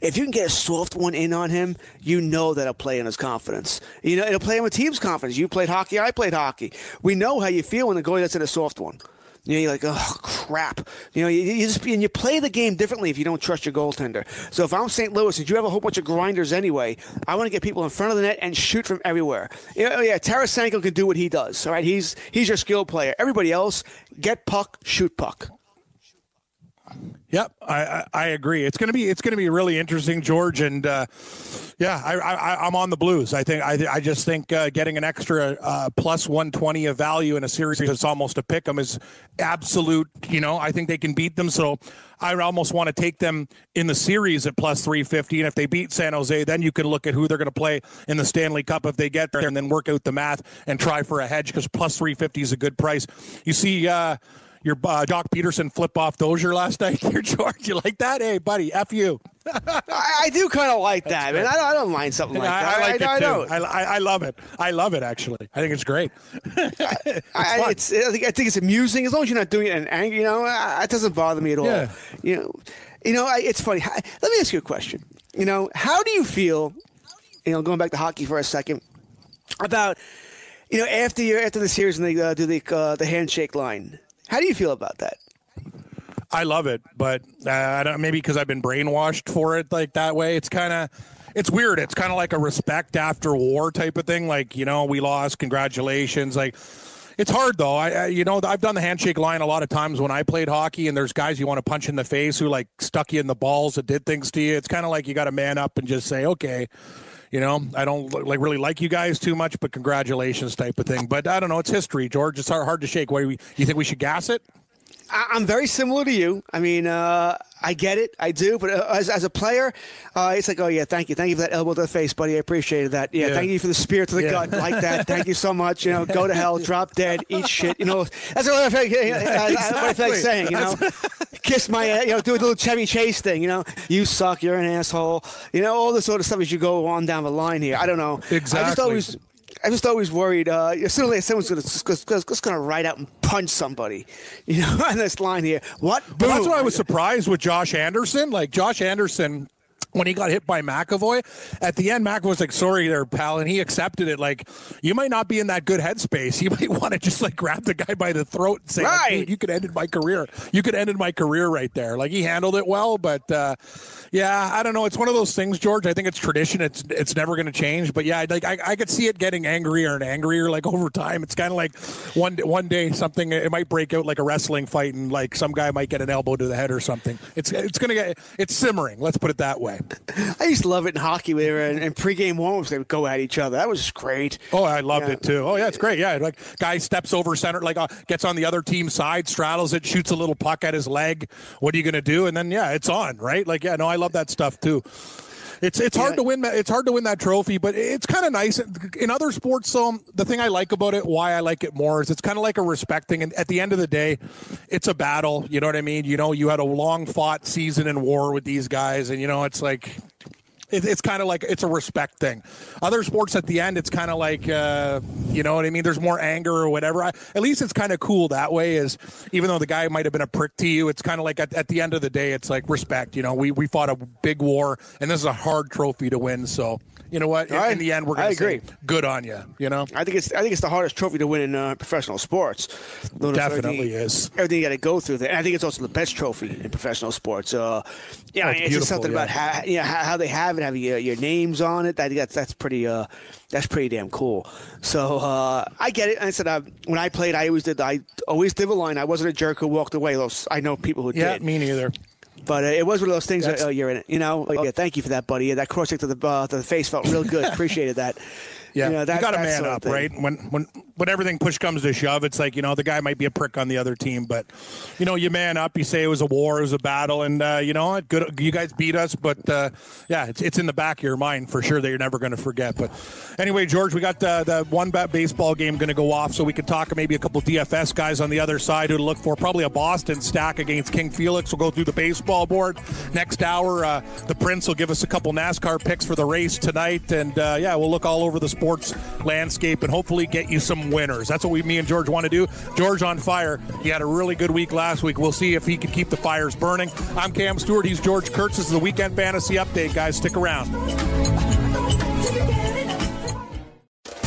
If you can get a soft one in on him, you know that'll play in his confidence. You know, it'll play in a team's confidence. You played hockey. I played hockey. We know how you feel when the goalie that's in a soft one. You know, you're like, oh, crap. You know, you play the game differently if you don't trust your goaltender. So if I'm St. Louis and you have a whole bunch of grinders anyway, I want to get people in front of the net and shoot from everywhere. You know, yeah, Tarasenko can do what he does. All right, he's your skilled player. Everybody else, get puck, shoot puck. Yep, I agree. It's gonna be really interesting, George. And I'm on the Blues. I just think getting an extra plus 120 of value in a series that's almost a pick 'em is absolute. You know, I think they can beat them. So I almost want to take them in the series at plus 350. And if they beat San Jose, then you can look at who they're going to play in the Stanley Cup if they get there, and then work out the math and try for a hedge because plus 350 is a good price. You see. Your Doc Peterson flip off Dozier last night here, George. You like that? Hey, buddy, F you. I do kind of like that, man. I don't mind something like that. I like it too. I love it. I love it, actually. I think it's great. I think it's amusing. As long as you're not doing it in anger, you know, it doesn't bother me at all. Yeah. You know, it's funny. Let me ask you a question. You know, how do you feel, you know, going back to hockey for a second, about, you know, after the series and they do the handshake line? How do you feel about that? I love it, but I don't, maybe because I've been brainwashed for it like that way. It's weird. It's kind of like a respect after war type of thing. Like, you know, we lost. Congratulations. Like, it's hard, though. I've done the handshake line a lot of times when I played hockey, and there's guys you want to punch in the face who, like, stuck you in the balls that did things to you. It's kind of like you got to man up and just say, okay. You know, I don't really like you guys too much, but congratulations type of thing. But I don't know. It's history, George. It's hard to shake. Why, you think we should gas it? I'm very similar to you. I mean, I get it. I do. But as a player, it's like, oh, yeah, thank you. Thank you for that elbow to the face, buddy. I appreciated that. Yeah, thank you for the spear to the gut like that. Thank you so much. You know, go to hell, drop dead, eat shit. You know, that's what I feel like saying, you know. Kiss my ass, you know, do a little Chevy Chase thing, you know. You suck. You're an asshole. You know, all this sort of stuff as you go on down the line here. I don't know. Exactly. I just always worried. Sooner or later, someone's just gonna ride out and punch somebody, you know, on this line here. What? Boom. Well, that's why I was surprised with Josh Anderson. Like Josh Anderson, when he got hit by McAvoy, at the end, McAvoy was like, "Sorry, there, pal," and he accepted it. Like, you might not be in that good headspace. You might want to just like grab the guy by the throat and say, "Right, like, dude, you could ended my career. You could ended my career right there." Like he handled it well, but yeah, I don't know. It's one of those things, George. I think it's tradition. It's never going to change. But yeah, like I could see it getting angrier and angrier like over time. It's kind of like one day something it might break out like a wrestling fight, and like some guy might get an elbow to the head or something. It's simmering. Let's put it that way. I used to love it in hockey. We were in pregame warm-ups. They would go at each other. That was great. Oh, I loved it too. Oh yeah, it's great. Yeah, like guy steps over center, like gets on the other team's side, straddles it, shoots a little puck at his leg. What are you gonna do? And then it's on, right? Like yeah, no, I love that stuff too. It's hard to win. It's hard to win that trophy, but it's kind of nice in other sports. So the thing I like about it, why I like it more, is it's kind of like a respect thing. And at the end of the day, it's a battle. You know what I mean? You know, you had a long fought season in war with these guys, and you know, it's like. It's kind of like it's a respect thing. Other sports at the end, it's kind of like, you know what I mean? There's more anger or whatever. At least it's kind of cool that way is even though the guy might have been a prick to you, it's kind of like at the end of the day, it's like respect. You know, we fought a big war, and this is a hard trophy to win. So you know what? In the end, we're going to say good on you. You know, I think it's the hardest trophy to win in professional sports. Definitely is. Everything you got to go through there. And I think it's also the best trophy in professional sports. Yeah, oh, it's just something about how, you know, how they have it, have your names on it. I think that's pretty damn cool. So I get it. I said when I played, I always did the line. I wasn't a jerk who walked away. I know people who did. Yeah, me neither. But it was one of those things that, oh, you're in it. You know, yeah, thank you for that, buddy. Yeah, that cross check to the face felt real good. Appreciated that. Yeah, you know, you got to man up, right? When everything push comes to shove, it's like, you know, the guy might be a prick on the other team, but, you know, you man up. You say it was a war, it was a battle, and, you know, good, you guys beat us, but, yeah, it's in the back of your mind for sure that you're never going to forget. But anyway, George, we got the one baseball game going to go off, so we could talk maybe a couple DFS guys on the other side who to look for, probably a Boston stack against King Felix. We'll go through the baseball board next hour. The Prince will give us a couple NASCAR picks for the race tonight, and, yeah, we'll look all over the sports landscape and hopefully get you some winners. That's what me and George want to do. George on fire. He had a really good week last week. We'll see if he can keep the fires burning. I'm Cam Stewart. He's George Kurtz. This is the Weekend Fantasy Update, guys. Stick around.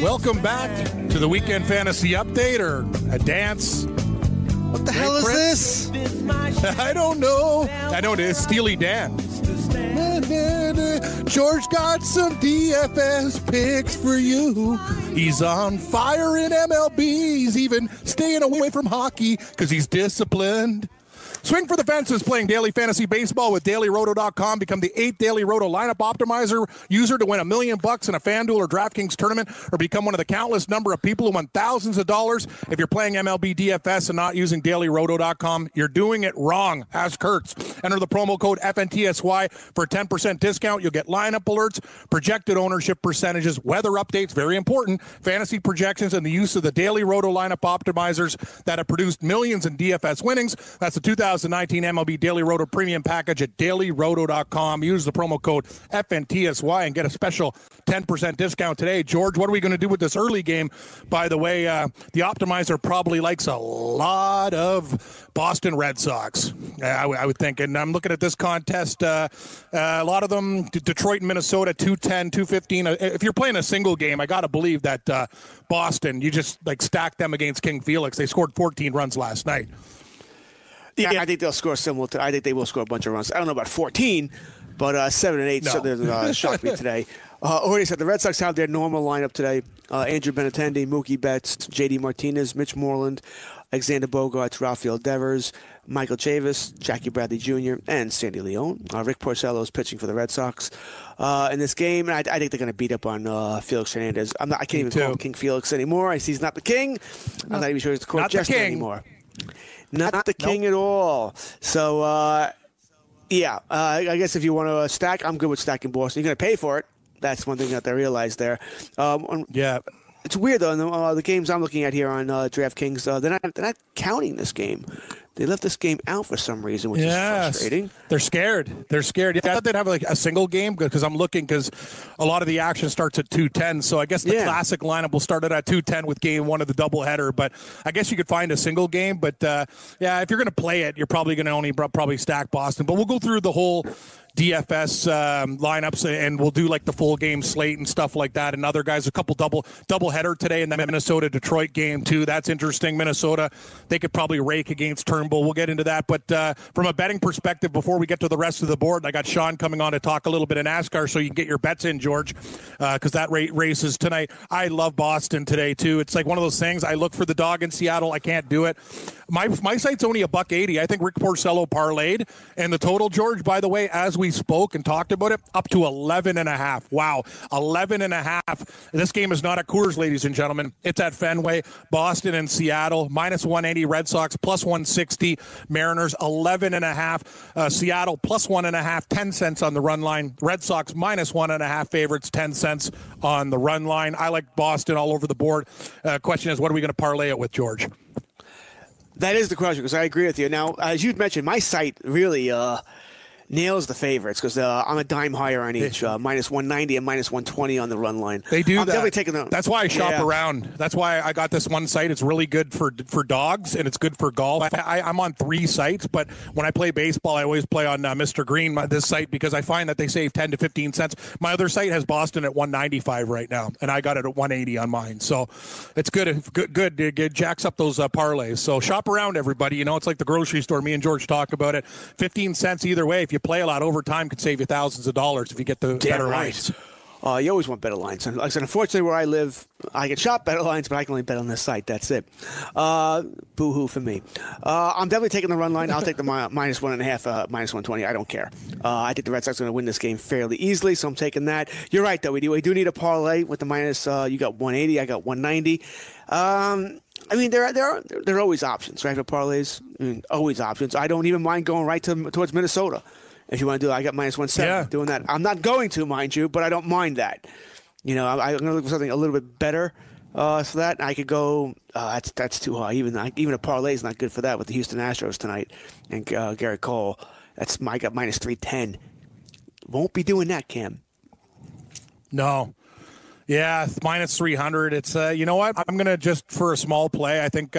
Welcome back to the Weekend Fantasy Update, or a dance. What the hell is this? I don't know. I know it is Steely Dan. George got some DFS picks for you. He's on fire in MLB. He's even staying away from hockey because he's disciplined. Swing for the fences, playing daily fantasy baseball with DailyRoto.com. Become the 8th Daily Roto lineup optimizer user to win $1 million in a FanDuel or DraftKings tournament, or become one of the countless number of people who won thousands of dollars. If you're playing MLB DFS and not using DailyRoto.com, you're doing it wrong. Ask Kurtz. Enter the promo code FNTSY for a 10% discount. You'll get lineup alerts, projected ownership percentages, weather updates, very important, fantasy projections, and the use of the Daily Roto lineup optimizers that have produced millions in DFS winnings. That's the 2019 MLB Daily Roto Premium Package at DailyRoto.com. Use the promo code FNTSY and get a special 10% discount today. George, what are we going to do with this early game? By the way, the optimizer probably likes a lot of Boston Red Sox, I would think. And I'm looking at this contest, a lot of them, Detroit and Minnesota, 210, 215. If you're playing a single game, I got to believe that Boston, you just like stacked them against King Felix. They scored 14 runs last night. Yeah, I think they'll score similar to. I think they will score a bunch of runs. I don't know about 14, but 7 and 8 certainly shocked me today. Already said the Red Sox have their normal lineup today: Andrew Benintendi, Mookie Betts, J.D. Martinez, Mitch Moreland, Xander Bogaerts, Rafael Devers, Michael Chavis, Jackie Bradley Jr., and Sandy Leon. Rick Porcello is pitching for the Red Sox in this game, and I think they're going to beat up on Felix Hernandez. I can't even call him King Felix anymore. I see he's not the king. I'm not even sure he's the court jester anymore. Not the king at all. So, I guess if you want to stack, I'm good with stacking Boston. You're going to pay for it. That's one thing that I realized there. It's weird, though. The games I'm looking at here on DraftKings, they're not counting this game. They left this game out for some reason, which is frustrating. They're scared. Yeah, I thought they'd have like a single game because I'm looking because a lot of the action starts at 2:10. So I guess the classic lineup will start at 2:10 with game one of the doubleheader. But I guess you could find a single game. But, if you're going to play it, you're probably going to only probably stack Boston. But we'll go through the whole DFS lineups, and we'll do like the full game slate and stuff like that. And other guys, a couple doubleheader today, and then Minnesota-Detroit game too. That's interesting. Minnesota, they could probably rake against Turnbull Turnbull. We'll get into that. But from a betting perspective, before we get to the rest of the board, I got Sean coming on to talk a little bit of NASCAR so you can get your bets in, George, because that race is tonight. I love Boston today, too. It's like one of those things. I look for the dog in Seattle. I can't do it. My site's only $1.80. I think Rick Porcello parlayed. And the total, George, by the way, as we spoke and talked about it, up to 11.5. Wow, 11.5. This game is not at Coors, ladies and gentlemen. It's at Fenway. Boston and Seattle, minus 180. Red Sox, plus 160. Mariners, 11.5. Seattle, plus 1.5, 10 cents on the run line. Red Sox, minus 1.5 favorites, 10 cents on the run line. I like Boston all over the board. Question is, what are we going to parlay it with, George? That is the question, because I agree with you. Now, as you've mentioned, my site really nails the favorites, because I'm a dime higher on each, minus 190 and minus 120 on the run line. They do I'm that. Definitely taking them. That's why I shop around. That's why I got this one site. It's really good for dogs, and it's good for golf. I'm on three sites, but when I play baseball, I always play on Mr. Green, this site, because I find that they save 10 to 15 cents. My other site has Boston at 195 right now, and I got it at 180 on mine. So it's good. It jacks up those parlays. So shop around, everybody. You know, it's like the grocery store. Me and George talk about it. 15 cents either way. If you play a lot, over time could save you thousands of dollars if you get the better lines. You always want better lines. And like I said, unfortunately, where I live, I can shop better lines, but I can only bet on this site. That's it. Boo-hoo for me. I'm definitely taking the run line. I'll take the minus 1.5, minus 120. I don't care. I think the Red Sox are going to win this game fairly easily, so I'm taking that. You're right, though. We do need a parlay with the minus. You got 180. I got 190. I mean, there are always options, right? For parlays, I mean, always options. I don't even mind going right towards Minnesota. If you want to do it, I got minus 170 doing that. I'm not going to, mind you, but I don't mind that. You know, I'm going to look for something a little bit better for that. I could go that's too high. Even a parlay is not good for that with the Houston Astros tonight and Garrett Cole. I got minus 310. Won't be doing that, Cam. No. Yeah, minus 300. It's you know what? I'm going to just for a small play. I think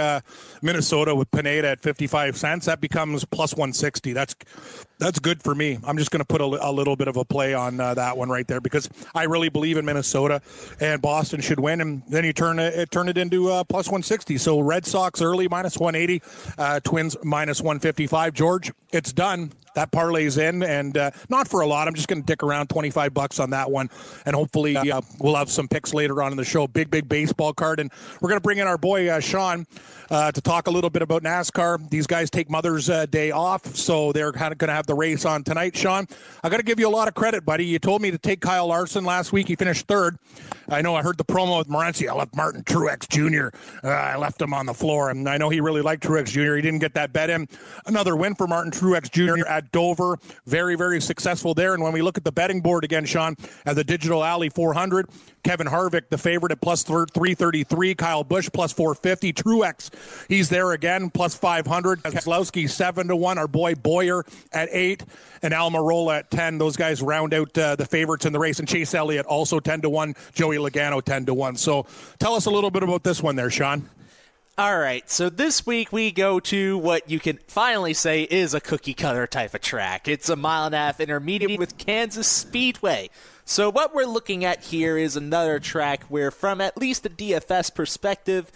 Minnesota with Pineda at 55 cents, that becomes plus 160. That's good for me. I'm just going to put a little bit of a play on that one right there, because I really believe in Minnesota and Boston should win, and then you turn it into plus 160. So Red Sox early minus 180, Twins minus 155. George, it's done. That parlay's in, and not for a lot. I'm just going to dick around $25 on that one, and hopefully we'll have some picks later on in the show. Big baseball card, and we're going to bring in our boy Sean to talk a little bit about NASCAR. These guys take Mother's Day off, so they're kind of going to have the race on tonight. Sean, I got to give you a lot of credit, buddy. You told me to take Kyle Larson last week. He finished third. I know I heard the promo with Morency. I left Martin Truex Jr. I left him on the floor, and I know he really liked Truex Jr. He didn't get that bet in. Another win for Martin Truex Jr. at Dover. Very, very successful there. And when we look at the betting board again, Sean, at the Digital Alley 400, Kevin Harvick, the favorite at plus 333. Kyle Busch, plus 450. Truex, he's there again, plus 500. Keselowski, 7-1. Our boy Boyer at 8. And Almirola at 10. Those guys round out the favorites in the race. And Chase Elliott also 10-1. Joey Logano 10-1. So tell us a little bit about this one there, Sean. All right, so this week we go to what you can finally say is a cookie-cutter type of track. It's a mile-and-a-half intermediate with Kansas Speedway. So what we're looking at here is another track where, from at least the DFS perspective,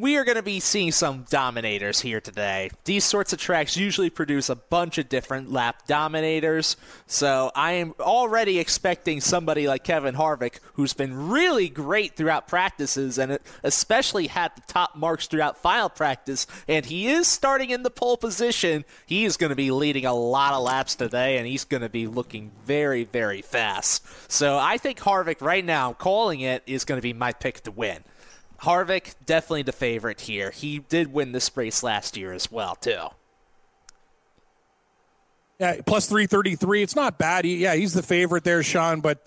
we are going to be seeing some dominators here today. These sorts of tracks usually produce a bunch of different lap dominators, so I am already expecting somebody like Kevin Harvick, who's been really great throughout practices and especially had the top marks throughout final practice, and he is starting in the pole position. He is going to be leading a lot of laps today, and he's going to be looking very, very fast. So I think Harvick right now, calling it, is going to be my pick to win. Harvick, definitely the favorite here. He did win this race last year as well, too. Yeah, plus 333. It's not bad. He's the favorite there, Sean. But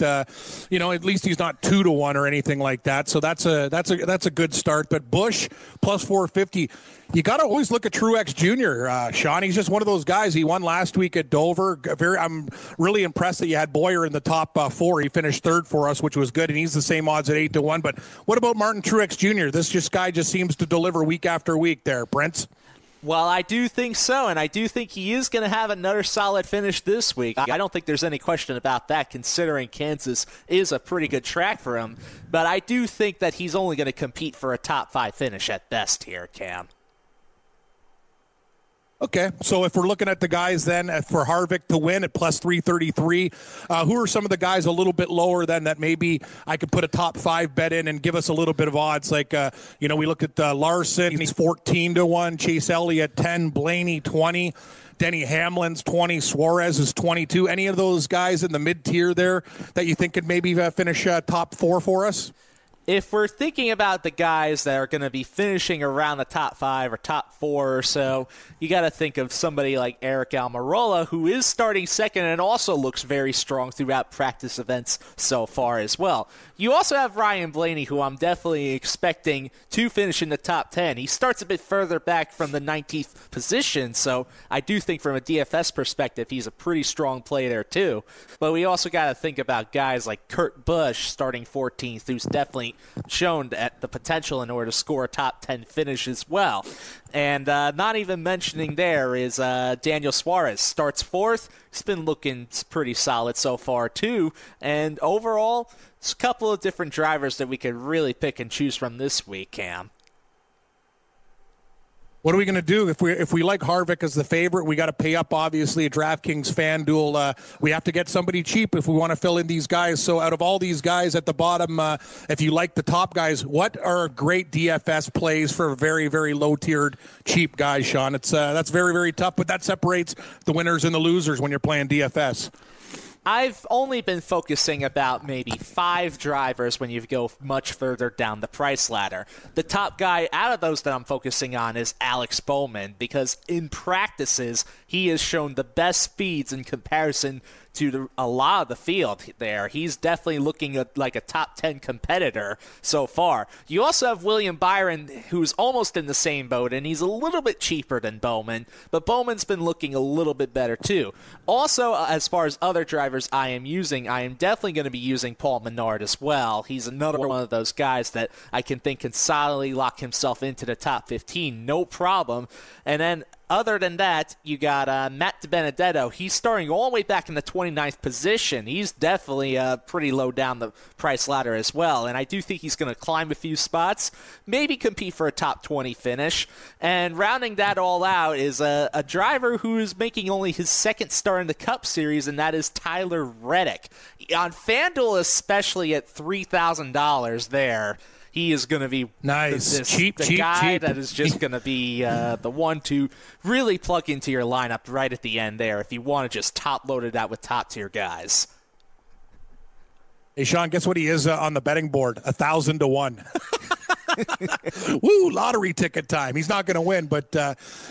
you know, at least he's not 2-1 or anything like that. So that's a good start. But Bush plus 450. You got to always look at Truex Jr., Sean. He's just one of those guys. He won last week at Dover. I'm really impressed that you had Boyer in the top four. He finished third for us, which was good, and he's the same odds at 8-1. But what about Martin Truex Jr.? This guy just seems to deliver week after week there, Brent. Well, I do think so, and I do think he is going to have another solid finish this week. I don't think there's any question about that, considering Kansas is a pretty good track for him. But I do think that he's only going to compete for a top 5 finish at best here, Cam. Okay, so if we're looking at the guys then for Harvick to win at plus 333, who are some of the guys a little bit lower then that maybe I could put a top five bet in and give us a little bit of odds? Like, you know, we look at Larson, he's 14-1, Chase Elliott 10, Blaney 20, Denny Hamlin's 20, Suarez is 22. Any of those guys in the mid-tier there that you think could maybe finish top four for us? If we're thinking about the guys that are going to be finishing around the top five or top four or so, you got to think of somebody like Eric Almirola, who is starting second and also looks very strong throughout practice events so far as well. You also have Ryan Blaney, who I'm definitely expecting to finish in the top 10. He starts a bit further back from the 19th position, so I do think from a DFS perspective, he's a pretty strong play there too. But we also got to think about guys like Kurt Busch starting 14th, who's definitely shown at the potential in order to score a top 10 finish as well. And not even mentioning there is Daniel Suarez starts fourth. He's been looking pretty solid so far too. And overall, there's a couple of different drivers that we could really pick and choose from this week, Cam. What are we going to do if we like Harvick as the favorite? We got to pay up, obviously, a DraftKings FanDuel. We have to get somebody cheap if we want to fill in these guys. So out of all these guys at the bottom, if you like the top guys, what are great DFS plays for very, very low-tiered cheap guys, Sean? It's that's very, very tough, but that separates the winners and the losers when you're playing DFS. I've only been focusing about maybe five drivers when you go much further down the price ladder. The top guy out of those that I'm focusing on is Alex Bowman, because in practices, he has shown the best speeds in comparison to a lot of the field there. He's definitely looking like a top 10 competitor so far. You also have William Byron, who's almost in the same boat, and he's a little bit cheaper than Bowman, but Bowman's been looking a little bit better too. Also, as far as other drivers I am definitely going to be using Paul Menard as well. He's another one of those guys that I can think can solidly lock himself into the top 15, no problem. And then other than that, you got Matt DiBenedetto. He's starting all the way back in the 29th position. He's definitely pretty low down the price ladder as well, and I do think he's going to climb a few spots, maybe compete for a top 20 finish. And rounding that all out is a driver who is making only his second start in the Cup Series, and that is Tyler Reddick. On FanDuel, especially at $3,000 there, he is going to be nice, the cheap guy. That is just going to be the one to really plug into your lineup right at the end there if you want to just top-load it out with top-tier guys. Hey, Sean, guess what he is on the betting board? 1,000 to 1. Woo, lottery ticket time. He's not going to win, but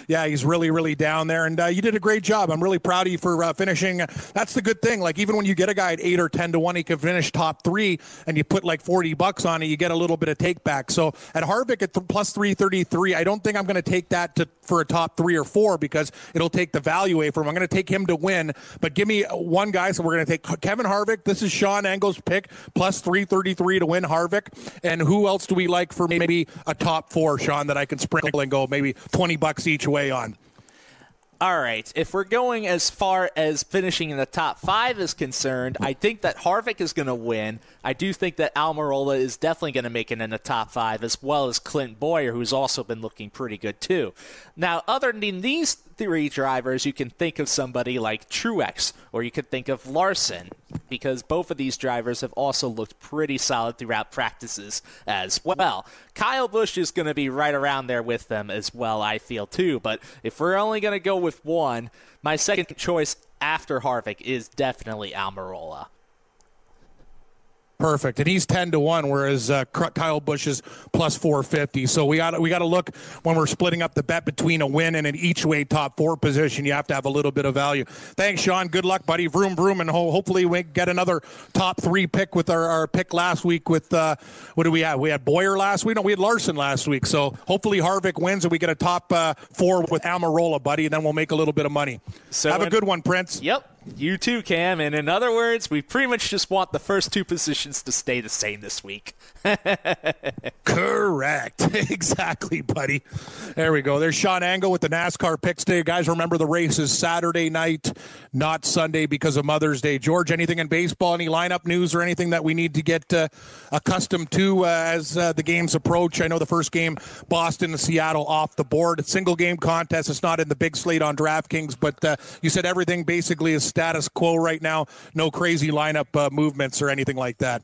yeah, he's really, really down there. And you did a great job. I'm really proud of you for finishing. That's the good thing. Like, even when you get a guy at 8 or 10 to 1, he can finish top 3, and you put like $40 on it, you get a little bit of take back. So at Harvick at plus 333, I don't think I'm going to take that for a top 3 or 4 because it'll take the value away from him. I'm going to take him to win, but give me one guy. So we're going to take Kevin Harvick. This is Sean Engel's pick, plus 333 to win Harvick. And who else do we like for maybe a top 4, Sean, that I can sprinkle and go maybe $20 each way on? All right. If we're going as far as finishing in the top 5 is concerned, I think that Harvick is going to win. I do think that Almirola is definitely going to make it in the top 5, as well as Clint Boyer, who's also been looking pretty good too. Now, other than these three drivers, you can think of somebody like Truex, or you could think of Larson, because both of these drivers have also looked pretty solid throughout practices as well. Kyle Busch is going to be right around there with them as well, I feel, too. But if we're only going to go with one, my second choice after Harvick is definitely Almirola. Perfect, and he's 10 to 1, whereas Kyle Busch is plus 450. So we got to look when we're splitting up the bet between a win and an each way top 4 position. You have to have a little bit of value. Thanks, Sean. Good luck, buddy. Vroom vroom, and hopefully we get another top 3 pick with our pick last week. With what do we have? We had Boyer last week. No, we had Larson last week. So hopefully Harvick wins and we get a top 4 with Almirola, buddy, and then we'll make a little bit of money. So have a good one, Prince. Yep. You too, Cam. And in other words, we pretty much just want the first two positions to stay the same this week. Correct. Exactly, buddy. There we go. There's Sean Angle with the NASCAR picks today. Guys, remember the race is Saturday night, not Sunday because of Mother's Day. George, anything in baseball, any lineup news or anything that we need to get accustomed to as the games approach? I know the first game, Boston and Seattle off the board. It's single game contest. It's not in the big slate on DraftKings, but you said everything basically is status quo right now. No crazy lineup movements or anything like that.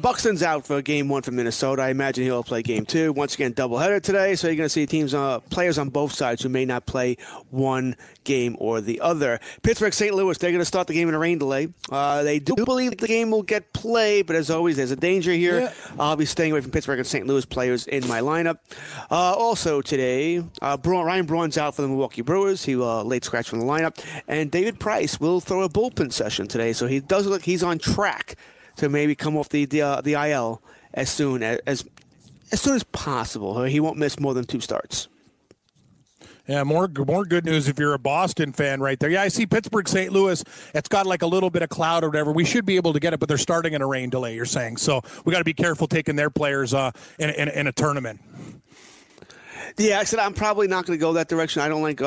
Buxton's out for Game 1 for Minnesota. I imagine he'll play Game 2. Once again, doubleheader today, so you're going to see teams, players on both sides who may not play one game or the other. Pittsburgh, St. Louis, they're going to start the game in a rain delay. They do believe the game will get played, but as always, there's a danger here. Yeah. I'll be staying away from Pittsburgh and St. Louis players in my lineup. Also today, Ryan Braun's out for the Milwaukee Brewers. He late scratch from the lineup. And David Price will throw a bullpen session today, so he does look he's on track to maybe come off the IL as soon as possible. He won't miss more than two starts. Yeah, more good news if you're a Boston fan right there. Yeah, I see Pittsburgh, St. Louis. It's got like a little bit of cloud or whatever. We should be able to get it, but they're starting in a rain delay, you're saying. So we got to be careful taking their players in a tournament. Yeah, I said I'm probably not going to go that direction. I don't like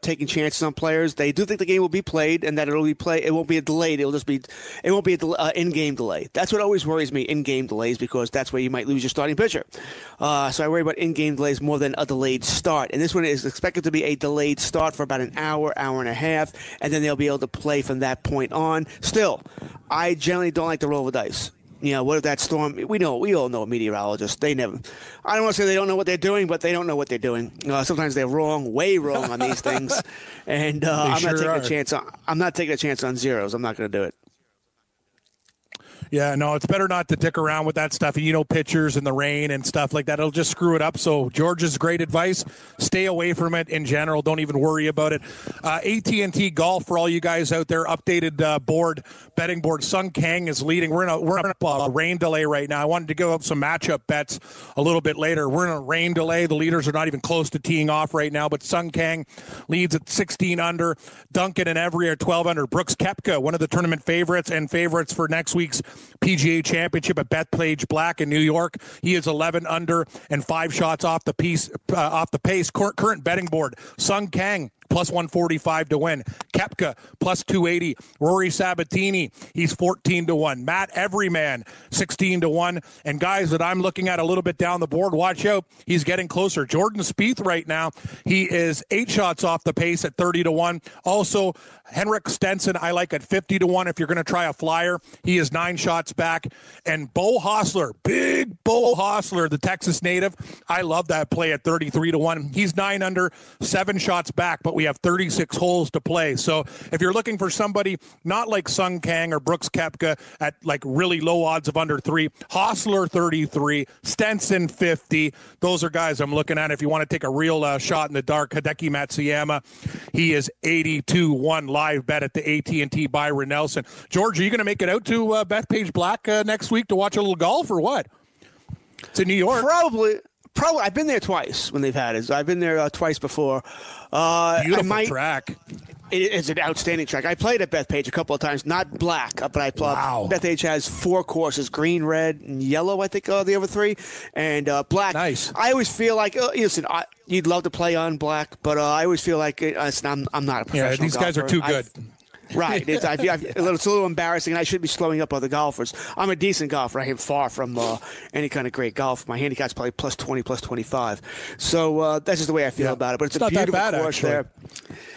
taking chances on players. They do think the game will be played, and that it'll be played. It won't be a delayed. It'll just be. It won't be an in-game delay. That's what always worries me: in-game delays, because that's where you might lose your starting pitcher. So I worry about in-game delays more than a delayed start. And this one is expected to be a delayed start for about an hour, hour and a half, and then they'll be able to play from that point on. Still, I generally don't like the roll of the dice. You know, what if that storm? We all know meteorologists. They never. I don't want to say they don't know what they're doing, but they don't know what they're doing. Sometimes they're wrong, way wrong on these things, and I'm not taking a chance on zeros. I'm not going to do it. Yeah, no, it's better not to dick around with that stuff. You know, pitchers and the rain and stuff like that. It'll just screw it up. So George's great advice, stay away from it in general. Don't even worry about it. AT&T Golf, for all you guys out there, updated betting board. Sung Kang is leading. We're in a rain delay right now. I wanted to give up some matchup bets a little bit later. We're in a rain delay. The leaders are not even close to teeing off right now, but Sung Kang leads at 16 under. Duncan and Every are 12 under. Brooks Koepka, one of the tournament favorites and favorites for next week's PGA Championship at Bethpage Black in New York. He is 11 under and 5 shots off the pace. Current betting board: Sung Kang plus 145 to win, Koepka plus 280, Rory Sabatini he's 14 to 1, Matt Everyman 16 to 1, and guys that I'm looking at a little bit down the board, watch out, he's getting closer. Jordan Spieth right now, he is 8 shots off the pace at 30 to 1. Also Henrik Stenson I like at 50 to 1 if you're going to try a flyer. He is 9 shots back. And Bo Hostler, big Bo Hostler, the Texas native, I love that play at 33 to 1. He's 9 under, 7 shots back, but we have 36 holes to play. So if you're looking for somebody not like Sung Kang or Brooks Koepka at like really low odds of under 3, Hostler 33, Stenson 50, those are guys I'm looking at. If you want to take a real shot in the dark, Hideki Matsuyama, he is 82-1 live bet at the AT&T Byron Nelson. George, are you going to make it out to Bethpage Black next week to watch a little golf or what? It's in New York. Probably. I've been there twice when they've had it. I've been there twice before. Beautiful track. It is an outstanding track. I played at Bethpage a couple of times, not black, but I played. Wow. Bethpage has 4 courses: green, red, and yellow. I think are the other 3, and black. Nice. I always feel like listen, you'd love to play on black, but I always feel like I'm not a professional. Yeah, these golfer. Guys are too good. Right. It's a little embarrassing, and I should be slowing up other golfers. I'm a decent golfer. I am far from any kind of great golf. My handicap's probably plus 20, plus 25. So that's just the way I feel about it. But it's a beautiful course there.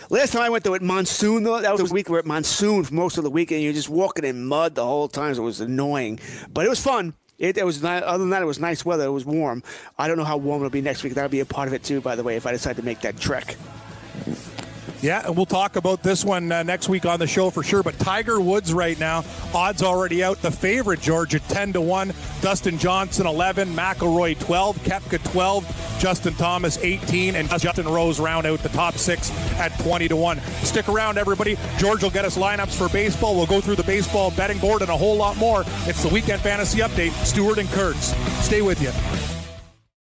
Last time I went, though, at Monsoon, though, that was a week where at Monsoon for most of the weekend, you're just walking in mud the whole time. So it was annoying. But it was fun. It was not, other than that, it was nice weather. It was warm. I don't know how warm it'll be next week. That'll be a part of it, too, by the way, if I decide to make that trek. Yeah, and we'll talk about this one next week on the show for sure. But Tiger Woods right now, odds already out. The favorite, George, at 10 to 1. Dustin Johnson, 11. McElroy, 12. Koepka, 12. Justin Thomas, 18. And Justin Rose round out the top 6 at 20 to 1. Stick around, everybody. George will get us lineups for baseball. We'll go through the baseball betting board and a whole lot more. It's the Weekend Fantasy Update. Stewart and Kurtz. Stay with you.